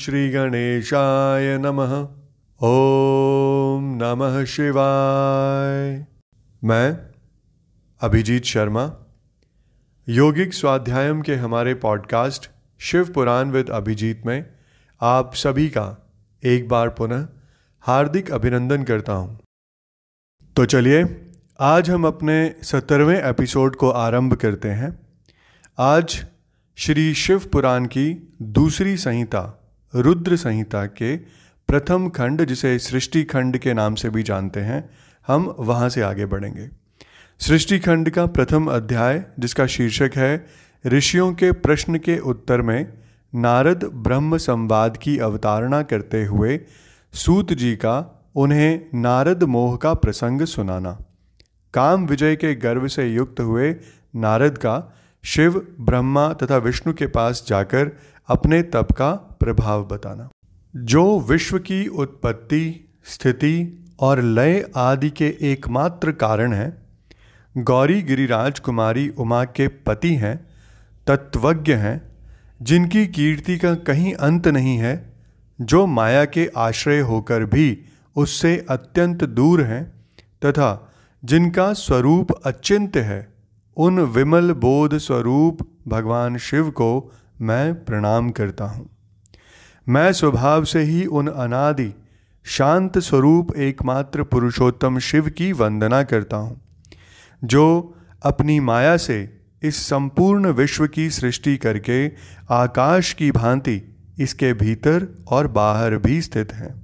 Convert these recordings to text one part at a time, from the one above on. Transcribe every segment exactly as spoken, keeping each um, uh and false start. श्री गणेशाय नमः। ओम नमः शिवाय। मैं अभिजीत शर्मा योगिक स्वाध्यायम के हमारे पॉडकास्ट शिव पुराण विद अभिजीत में आप सभी का एक बार पुनः हार्दिक अभिनंदन करता हूँ। तो चलिए आज हम अपने सत्तरवें एपिसोड को आरंभ करते हैं। आज श्री शिव पुराण की दूसरी संहिता रुद्र संहिता के प्रथम खंड, जिसे सृष्टि खंड के नाम से भी जानते हैं, हम वहाँ से आगे बढ़ेंगे। सृष्टि खंड का प्रथम अध्याय, जिसका शीर्षक है ऋषियों के प्रश्न के उत्तर में नारद ब्रह्म संवाद की अवतारणा करते हुए सूत जी का उन्हें नारद मोह का प्रसंग सुनाना, काम विजय के गर्व से युक्त हुए नारद का शिव, ब्रह्मा तथा विष्णु के पास जाकर अपने तप का प्रभाव बताना, जो विश्व की उत्पत्ति, स्थिति और लय आदि के एकमात्र कारण हैं, गौरी गिरिराज कुमारी उमा के पति हैं, तत्वज्ञ हैं, जिनकी कीर्ति का कहीं अंत नहीं है, जो माया के आश्रय होकर भी उससे अत्यंत दूर हैं तथा जिनका स्वरूप अचिंत्य है, उन विमल बोध स्वरूप भगवान शिव को मैं प्रणाम करता हूँ। मैं स्वभाव से ही उन अनादि शांत स्वरूप एकमात्र पुरुषोत्तम शिव की वंदना करता हूँ, जो अपनी माया से इस संपूर्ण विश्व की सृष्टि करके आकाश की भांति इसके भीतर और बाहर भी स्थित हैं।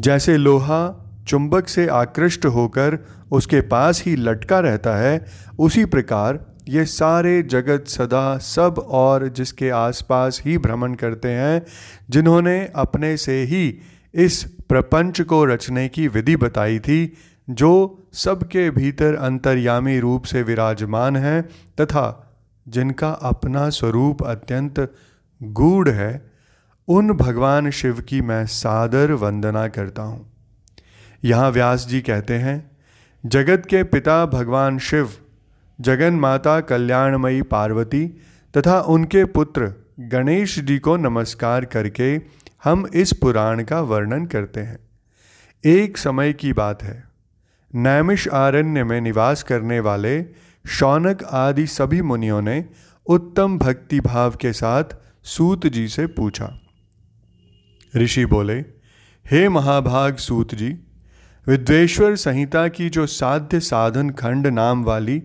जैसे लोहा चुंबक से आकृष्ट होकर उसके पास ही लटका रहता है, उसी प्रकार ये सारे जगत सदा सब और जिसके आसपास ही भ्रमण करते हैं, जिन्होंने अपने से ही इस प्रपंच को रचने की विधि बताई थी, जो सबके भीतर अंतर्यामी रूप से विराजमान हैं तथा जिनका अपना स्वरूप अत्यंत गूढ़ है, उन भगवान शिव की मैं सादर वंदना करता हूँ। यहाँ व्यास जी कहते हैं, जगत के पिता भगवान शिव, जगन माता कल्याणमयी पार्वती तथा उनके पुत्र गणेश जी को नमस्कार करके हम इस पुराण का वर्णन करते हैं। एक समय की बात है, नैमिषारण्य में निवास करने वाले शौनक आदि सभी मुनियों ने उत्तम भक्ति भाव के साथ सूत जी से पूछा। ऋषि बोले, हे महाभाग सूत जी, विद्वेश्वर संहिता की जो साध्य साधन खंड नाम वाली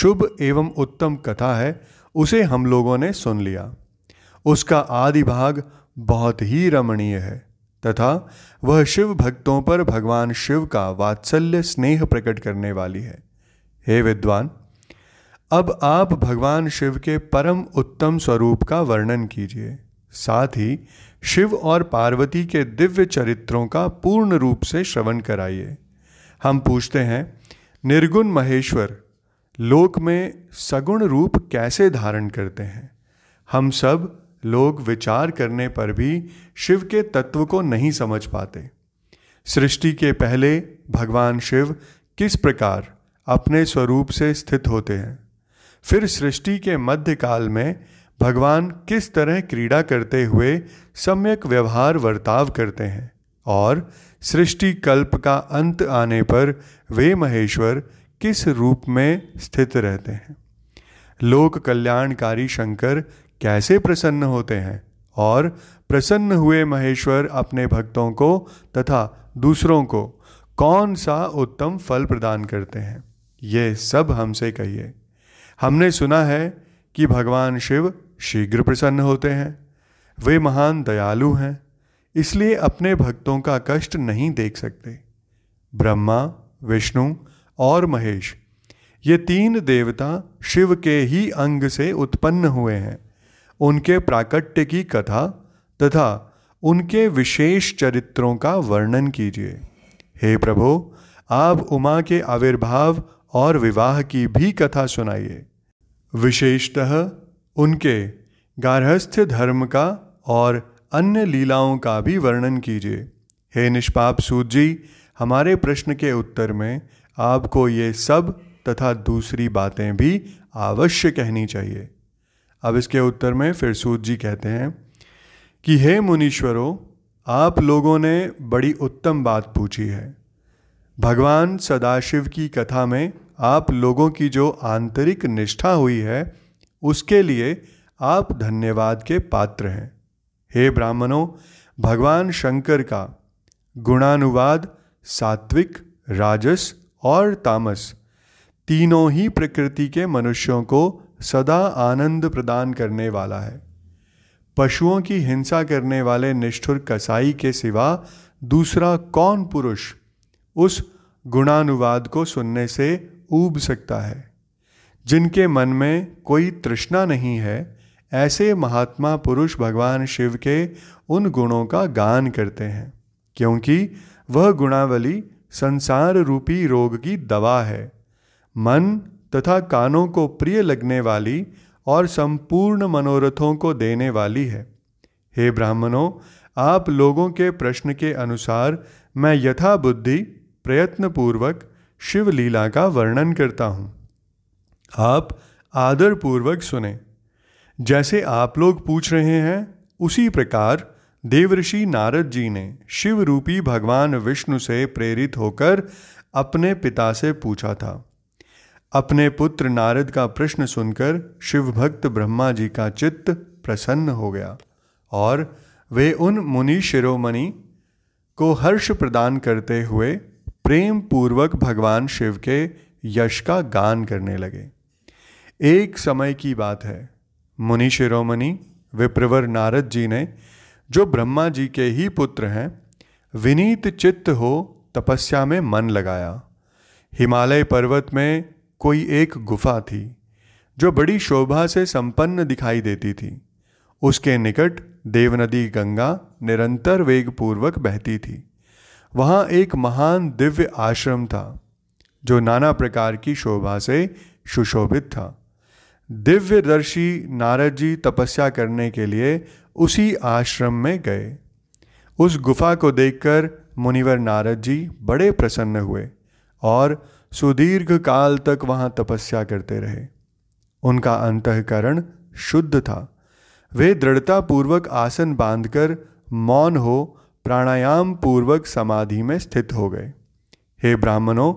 शुभ एवं उत्तम कथा है, उसे हम लोगों ने सुन लिया। उसका आदि भाग बहुत ही रमणीय है तथा वह शिव भक्तों पर भगवान शिव का वात्सल्य स्नेह प्रकट करने वाली है। हे विद्वान, अब आप भगवान शिव के परम उत्तम स्वरूप का वर्णन कीजिए, साथ ही शिव और पार्वती के दिव्य चरित्रों का पूर्ण रूप से श्रवण कराइए। हम पूछते हैं, निर्गुण महेश्वर लोक में सगुण रूप कैसे धारण करते हैं? हम सब लोग विचार करने पर भी शिव के तत्व को नहीं समझ पाते। सृष्टि के पहले भगवान शिव किस प्रकार अपने स्वरूप से स्थित होते हैं, फिर सृष्टि के मध्यकाल में भगवान किस तरह क्रीड़ा करते हुए सम्यक व्यवहार वर्ताव करते हैं, और सृष्टि कल्प का अंत आने पर वे महेश्वर किस रूप में स्थित रहते हैं, लोक कल्याणकारी शंकर कैसे प्रसन्न होते हैं, और प्रसन्न हुए महेश्वर अपने भक्तों को तथा दूसरों को कौन सा उत्तम फल प्रदान करते हैं, ये सब हमसे कहिए। हमने सुना है कि भगवान शिव शीघ्र प्रसन्न होते हैं, वे महान दयालु हैं, इसलिए अपने भक्तों का कष्ट नहीं देख सकते। ब्रह्मा, विष्णु और महेश, ये तीन देवता शिव के ही अंग से उत्पन्न हुए हैं। उनके प्राकट्य की कथा तथा उनके विशेष चरित्रों का वर्णन कीजिए। हे प्रभो, आप उमा के आविर्भाव और विवाह की भी कथा सुनाइए, विशेषतः उनके गार्हस्थ्य धर्म का और अन्य लीलाओं का भी वर्णन कीजिए। हे निष्पाप सूत जी, हमारे प्रश्न के उत्तर में आपको ये सब तथा दूसरी बातें भी अवश्य कहनी चाहिए। अब इसके उत्तर में फिर सूत जी कहते हैं, कि हे मुनीश्वरों, आप लोगों ने बड़ी उत्तम बात पूछी है। भगवान सदाशिव की कथा में आप लोगों की जो आंतरिक निष्ठा हुई है उसके लिए आप धन्यवाद के पात्र हैं। हे ब्राह्मणों, भगवान शंकर का गुणानुवाद सात्विक, राजस और तामस तीनों ही प्रकृति के मनुष्यों को सदा आनंद प्रदान करने वाला है। पशुओं की हिंसा करने वाले निष्ठुर कसाई के सिवा दूसरा कौन पुरुष उस गुणानुवाद को सुनने से ऊब सकता है? जिनके मन में कोई तृष्णा नहीं है, ऐसे महात्मा पुरुष भगवान शिव के उन गुणों का गान करते हैं, क्योंकि वह गुणावली संसार रूपी रोग की दवा है। मन तथा कानों को प्रिय लगने वाली और संपूर्ण मनोरथों को देने वाली है। हे ब्राह्मणों, आप लोगों के प्रश्न के अनुसार मैं यथा बुद्धि प्रयत्नपूर्वक शिव लीला का वर्णन करता हूँ। आप आदरपूर्वक सुने। जैसे आप लोग पूछ रहे हैं, उसी प्रकार देवऋषि नारद जी ने शिव रूपी भगवान विष्णु से प्रेरित होकर अपने पिता से पूछा था। अपने पुत्र नारद का प्रश्न सुनकर शिवभक्त ब्रह्मा जी का चित्त प्रसन्न हो गया और वे उन मुनि शिरोमणि को हर्ष प्रदान करते हुए प्रेम पूर्वक भगवान शिव के यश का गान करने लगे। एक समय की बात है, मुनि शिरोमणि विप्रवर नारद जी ने, जो ब्रह्मा जी के ही पुत्र हैं, विनीत चित्त हो तपस्या में मन लगाया। हिमालय पर्वत में कोई एक गुफा थी जो बड़ी शोभा से संपन्न दिखाई देती थी। उसके निकट देवनदी गंगा निरंतर वेगपूर्वक बहती थी। वहाँ एक महान दिव्य आश्रम था जो नाना प्रकार की शोभा से सुशोभित था। दिव्यदर्शी नारद जी तपस्या करने के लिए उसी आश्रम में गए। उस गुफा को देखकर मुनिवर नारद जी बड़े प्रसन्न हुए और सुदीर्घ काल तक वहाँ तपस्या करते रहे। उनका अंतःकरण शुद्ध था। वे दृढ़तापूर्वक आसन बांधकर मौन हो प्राणायाम पूर्वक समाधि में स्थित हो गए। हे ब्राह्मणों,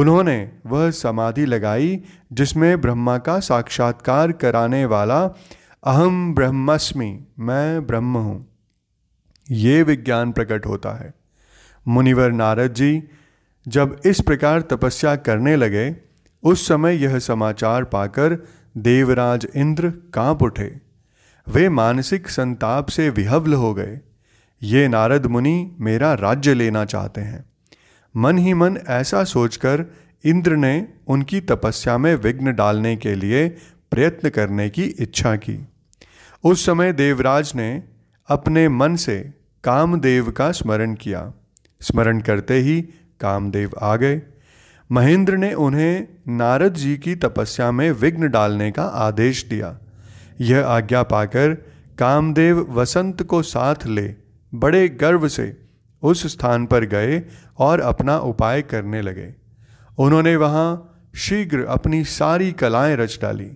उन्होंने वह समाधि लगाई जिसमें ब्रह्मा का साक्षात्कार कराने वाला अहम ब्रह्मस्मि, मैं ब्रह्म हूँ, ये विज्ञान प्रकट होता है। मुनिवर नारद जी जब इस प्रकार तपस्या करने लगे, उस समय यह समाचार पाकर देवराज इंद्र काँप उठे। वे मानसिक संताप से विह्वल हो गए। ये नारद मुनि मेरा राज्य लेना चाहते हैं। मन ही मन ऐसा सोचकर इंद्र ने उनकी तपस्या में विघ्न डालने के लिए प्रयत्न करने की इच्छा की। उस समय देवराज ने अपने मन से कामदेव का स्मरण किया। स्मरण करते ही कामदेव आ गए। महेंद्र ने उन्हें नारद जी की तपस्या में विघ्न डालने का आदेश दिया। यह आज्ञा पाकर कामदेव वसंत को साथ ले बड़े गर्व से उस स्थान पर गए और अपना उपाय करने लगे। उन्होंने वहाँ शीघ्र अपनी सारी कलाएं रच डाली।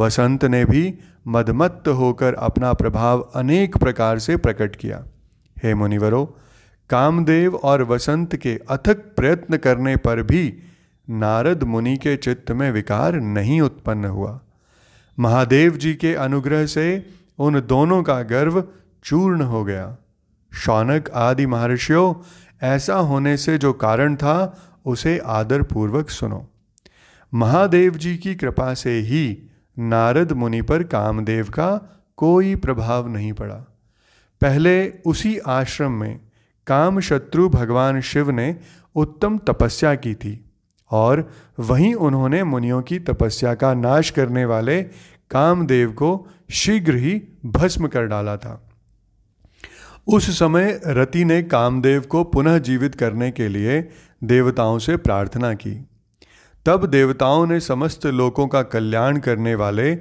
वसंत ने भी मदमत्त होकर अपना प्रभाव अनेक प्रकार से प्रकट किया। हे मुनिवरों, कामदेव और वसंत के अथक प्रयत्न करने पर भी नारद मुनि के चित्त में विकार नहीं उत्पन्न हुआ। महादेव जी के अनुग्रह से उन दोनों का गर्व चूर्ण हो गया। शौनक आदि महर्षियों, ऐसा होने से जो कारण था उसे आदरपूर्वक सुनो। महादेव जी की कृपा से ही नारद मुनि पर कामदेव का कोई प्रभाव नहीं पड़ा। पहले उसी आश्रम में कामशत्रु भगवान शिव ने उत्तम तपस्या की थी और वहीं उन्होंने मुनियों की तपस्या का नाश करने वाले कामदेव को शीघ्र ही भस्म कर डाला था। उस समय रति ने कामदेव को पुनः जीवित करने के लिए देवताओं से प्रार्थना की। तब देवताओं ने समस्त लोकों का कल्याण करने वाले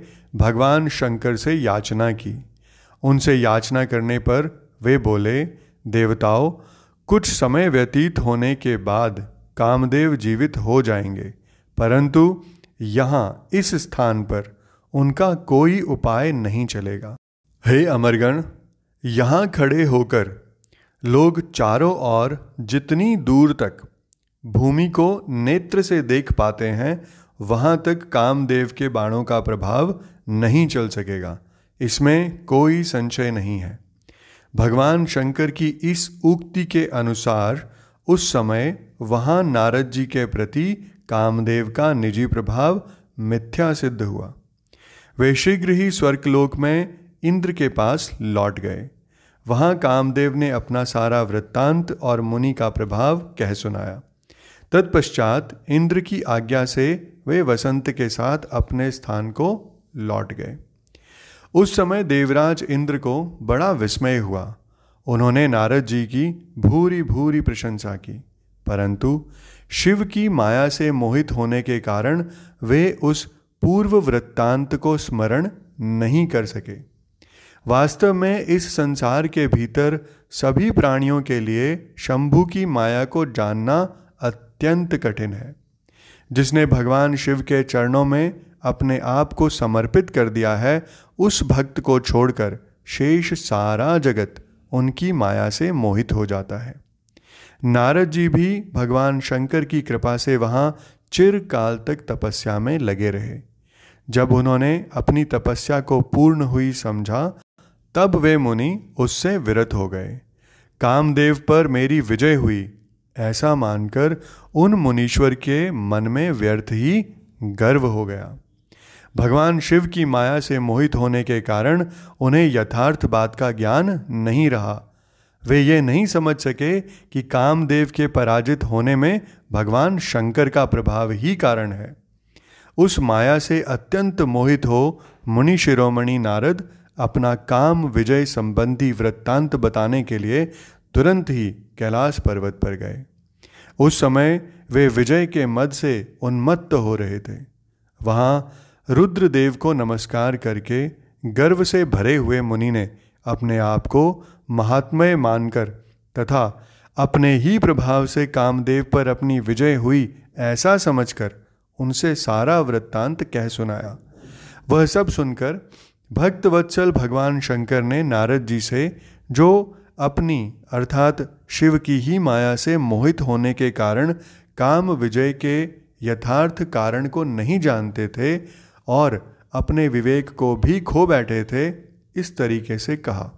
भगवान शंकर से याचना की। उनसे याचना करने पर वे बोले, देवताओं, कुछ समय व्यतीत होने के बाद कामदेव जीवित हो जाएंगे, परंतु यहाँ इस स्थान पर उनका कोई उपाय नहीं चलेगा। हे अमरगण, यहाँ खड़े होकर लोग चारों ओर जितनी दूर तक भूमि को नेत्र से देख पाते हैं वहाँ तक कामदेव के बाणों का प्रभाव नहीं चल सकेगा, इसमें कोई संशय नहीं है। भगवान शंकर की इस उक्ति के अनुसार उस समय वहाँ नारद जी के प्रति कामदेव का निजी प्रभाव मिथ्या सिद्ध हुआ। वे शीघ्र ही स्वर्गलोक में इंद्र के पास लौट गए। वहाँ कामदेव ने अपना सारा वृत्तांत और मुनि का प्रभाव कह सुनाया। तत्पश्चात इंद्र की आज्ञा से वे वसंत के साथ अपने स्थान को लौट गए। उस समय देवराज इंद्र को बड़ा विस्मय हुआ। उन्होंने नारद जी की भूरी भूरी प्रशंसा की, परंतु शिव की माया से मोहित होने के कारण वे उस पूर्व वृत्तांत को स्मरण नहीं कर सके। वास्तव में इस संसार के भीतर सभी प्राणियों के लिए शंभू की माया को जानना अत्यंत कठिन है। जिसने भगवान शिव के चरणों में अपने आप को समर्पित कर दिया है, उस भक्त को छोड़कर शेष सारा जगत उनकी माया से मोहित हो जाता है। नारद जी भी भगवान शंकर की कृपा से वहाँ चिरकाल तक तपस्या में लगे रहे। जब उन्होंने अपनी तपस्या को पूर्ण हुई समझा, तब वे मुनि उससे विरत हो गए। कामदेव पर मेरी विजय हुई, ऐसा मानकर उन मुनीश्वर के मन में व्यर्थ ही गर्व हो गया। भगवान शिव की माया से मोहित होने के कारण उन्हें यथार्थ बात का ज्ञान नहीं रहा। वे ये नहीं समझ सके कि कामदेव के पराजित होने में भगवान शंकर का प्रभाव ही कारण है। उस माया से अत्यंत मोहित हो मुनि शिरोमणि नारद अपना काम विजय संबंधी वृत्तांत बताने के लिए तुरंत ही कैलाश पर्वत पर गए। उस समय वे विजय के मद से उन्मत्त हो रहे थे। वहाँ रुद्रदेव को नमस्कार करके गर्व से भरे हुए मुनि ने अपने आप को महात्म्य मानकर तथा अपने ही प्रभाव से कामदेव पर अपनी विजय हुई ऐसा समझकर उनसे सारा वृत्तांत कह सुनाया। वह सब सुनकर भक्तवत्सल भगवान शंकर ने नारद जी से, जो अपनी अर्थात शिव की ही माया से मोहित होने के कारण काम विजय के यथार्थ कारण को नहीं जानते थे और अपने विवेक को भी खो बैठे थे, इस तरीके से कहा।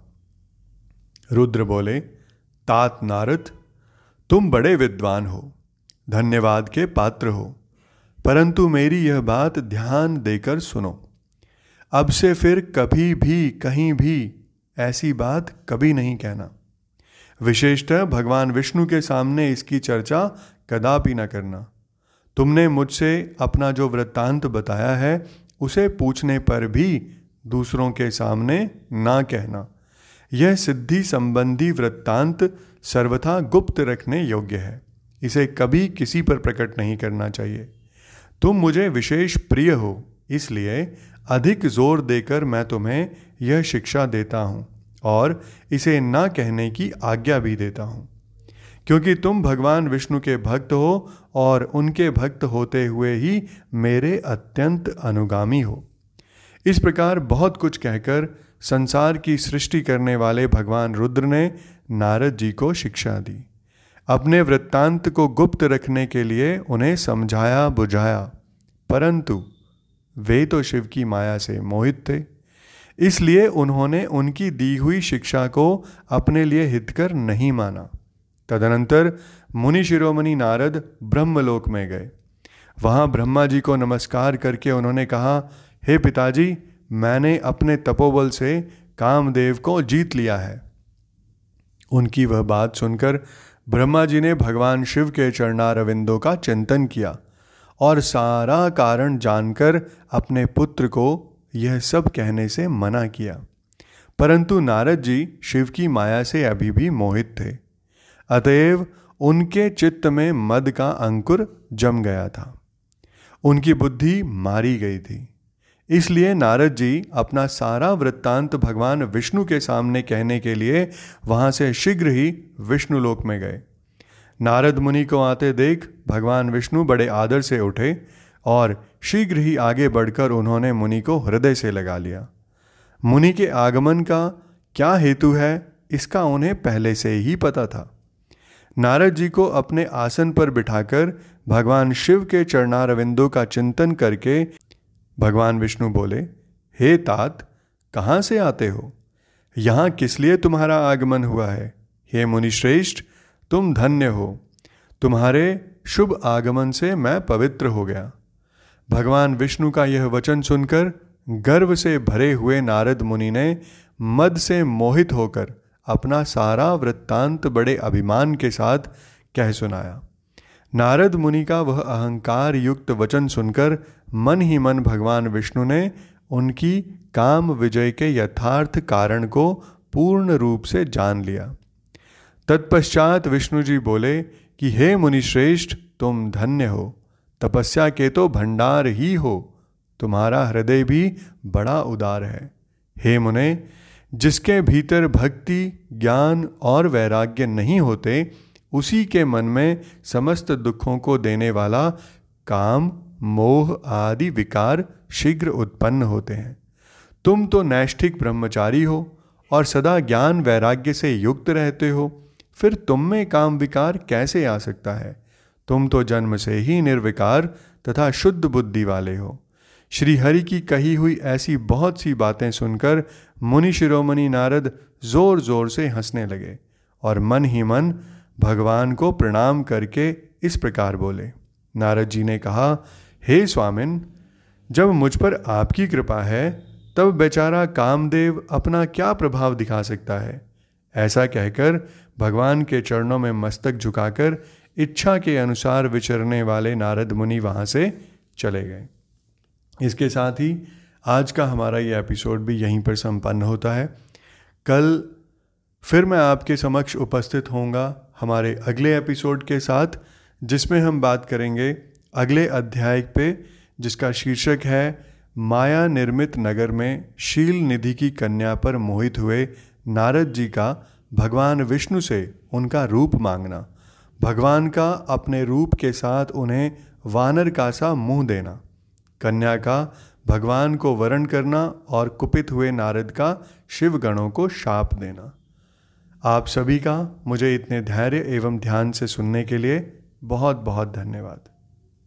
रुद्र बोले, तात नारद, तुम बड़े विद्वान हो, धन्यवाद के पात्र हो, परंतु मेरी यह बात ध्यान देकर सुनो। अब से फिर कभी भी कहीं भी ऐसी बात कभी नहीं कहना। विशेषतः भगवान विष्णु के सामने इसकी चर्चा कदापि न करना। तुमने मुझसे अपना जो वृत्तांत बताया है उसे पूछने पर भी दूसरों के सामने ना कहना। यह सिद्धि संबंधी वृत्तांत सर्वथा गुप्त रखने योग्य है, इसे कभी किसी पर प्रकट नहीं करना चाहिए। तुम मुझे विशेष प्रिय हो, इसलिए अधिक जोर देकर मैं तुम्हें यह शिक्षा देता हूँ और इसे ना कहने की आज्ञा भी देता हूँ, क्योंकि तुम भगवान विष्णु के भक्त हो और उनके भक्त होते हुए ही मेरे अत्यंत अनुगामी हो। इस प्रकार बहुत कुछ कहकर संसार की सृष्टि करने वाले भगवान रुद्र ने नारद जी को शिक्षा दी। अपने वृत्तांत को गुप्त रखने के लिए उन्हें समझाया बुझाया, परंतु वे तो शिव की माया से मोहित थे, इसलिए उन्होंने उनकी दी हुई शिक्षा को अपने लिए हितकर नहीं माना। तदनंतर मुनि शिरोमणि नारद ब्रह्मलोक में गए। वहाँ ब्रह्मा जी को नमस्कार करके उन्होंने कहा, हे पिताजी, मैंने अपने तपोबल से कामदेव को जीत लिया है। उनकी वह बात सुनकर ब्रह्मा जी ने भगवान शिव के चरणारविंदों का चिंतन किया और सारा कारण जानकर अपने पुत्र को यह सब कहने से मना किया, परंतु नारद जी शिव की माया से अभी भी मोहित थे। अतएव उनके चित्त में मद का अंकुर जम गया था, उनकी बुद्धि मारी गई थी। इसलिए नारद जी अपना सारा वृत्तांत भगवान विष्णु के सामने कहने के लिए वहाँ से शीघ्र ही विष्णुलोक में गए। नारद मुनि को आते देख भगवान विष्णु बड़े आदर से उठे और शीघ्र ही आगे बढ़कर उन्होंने मुनि को हृदय से लगा लिया। मुनि के आगमन का क्या हेतु है इसका उन्हें पहले से ही पता था। नारद जी को अपने आसन पर बिठाकर भगवान शिव के चरणारविंदों का चिंतन करके भगवान विष्णु बोले, हे तात, कहाँ से आते हो? यहाँ किस लिए तुम्हारा आगमन हुआ है? हे मुनिश्रेष्ठ, तुम धन्य हो, तुम्हारे शुभ आगमन से मैं पवित्र हो गया। भगवान विष्णु का यह वचन सुनकर गर्व से भरे हुए नारद मुनि ने मद से मोहित होकर अपना सारा वृत्तांत बड़े अभिमान के साथ कह सुनाया। नारद मुनि का वह अहंकार युक्त वचन सुनकर मन ही मन भगवान विष्णु ने उनकी काम विजय के यथार्थ कारण को पूर्ण रूप से जान लिया। तत्पश्चात विष्णु जी बोले कि हे मुनिश्रेष्ठ, तुम धन्य हो, तपस्या के तो भंडार ही हो, तुम्हारा हृदय भी बड़ा उदार है। हे मुने, जिसके भीतर भक्ति, ज्ञान और वैराग्य नहीं होते, उसी के मन में समस्त दुखों को देने वाला काम, मोह आदि विकार शीघ्र उत्पन्न होते हैं। तुम तो नैष्ठिक ब्रह्मचारी हो और सदा ज्ञान वैराग्य से युक्त रहते हो, फिर तुम में काम विकार कैसे आ सकता है? तुम तो जन्म से ही निर्विकार तथा शुद्ध बुद्धि वाले हो। श्री हरि की कही हुई ऐसी बहुत सी बातें सुनकर मुनि शिरोमणि नारद जोर जोर से हंसने लगे और मन ही मन भगवान को प्रणाम करके इस प्रकार बोले। नारद जी ने कहा, हे स्वामिन, जब मुझ पर आपकी कृपा है तब बेचारा कामदेव अपना क्या प्रभाव दिखा सकता है? ऐसा कहकर भगवान के चरणों में मस्तक झुकाकर इच्छा के अनुसार विचरने वाले नारद मुनि वहाँ से चले गए। इसके साथ ही आज का हमारा ये एपिसोड भी यहीं पर संपन्न होता है। कल फिर मैं आपके समक्ष उपस्थित होऊंगा हमारे अगले एपिसोड के साथ, जिसमें हम बात करेंगे अगले अध्याय पे, जिसका शीर्षक है माया निर्मित नगर में शील निधि की कन्या पर मोहित हुए नारद जी का भगवान विष्णु से उनका रूप मांगना, भगवान का अपने रूप के साथ उन्हें वानर का सा मुंह देना, कन्या का भगवान को वरण करना और कुपित हुए नारद का शिवगणों को शाप देना। आप सभी का मुझे इतने धैर्य एवं ध्यान से सुनने के लिए बहुत बहुत धन्यवाद।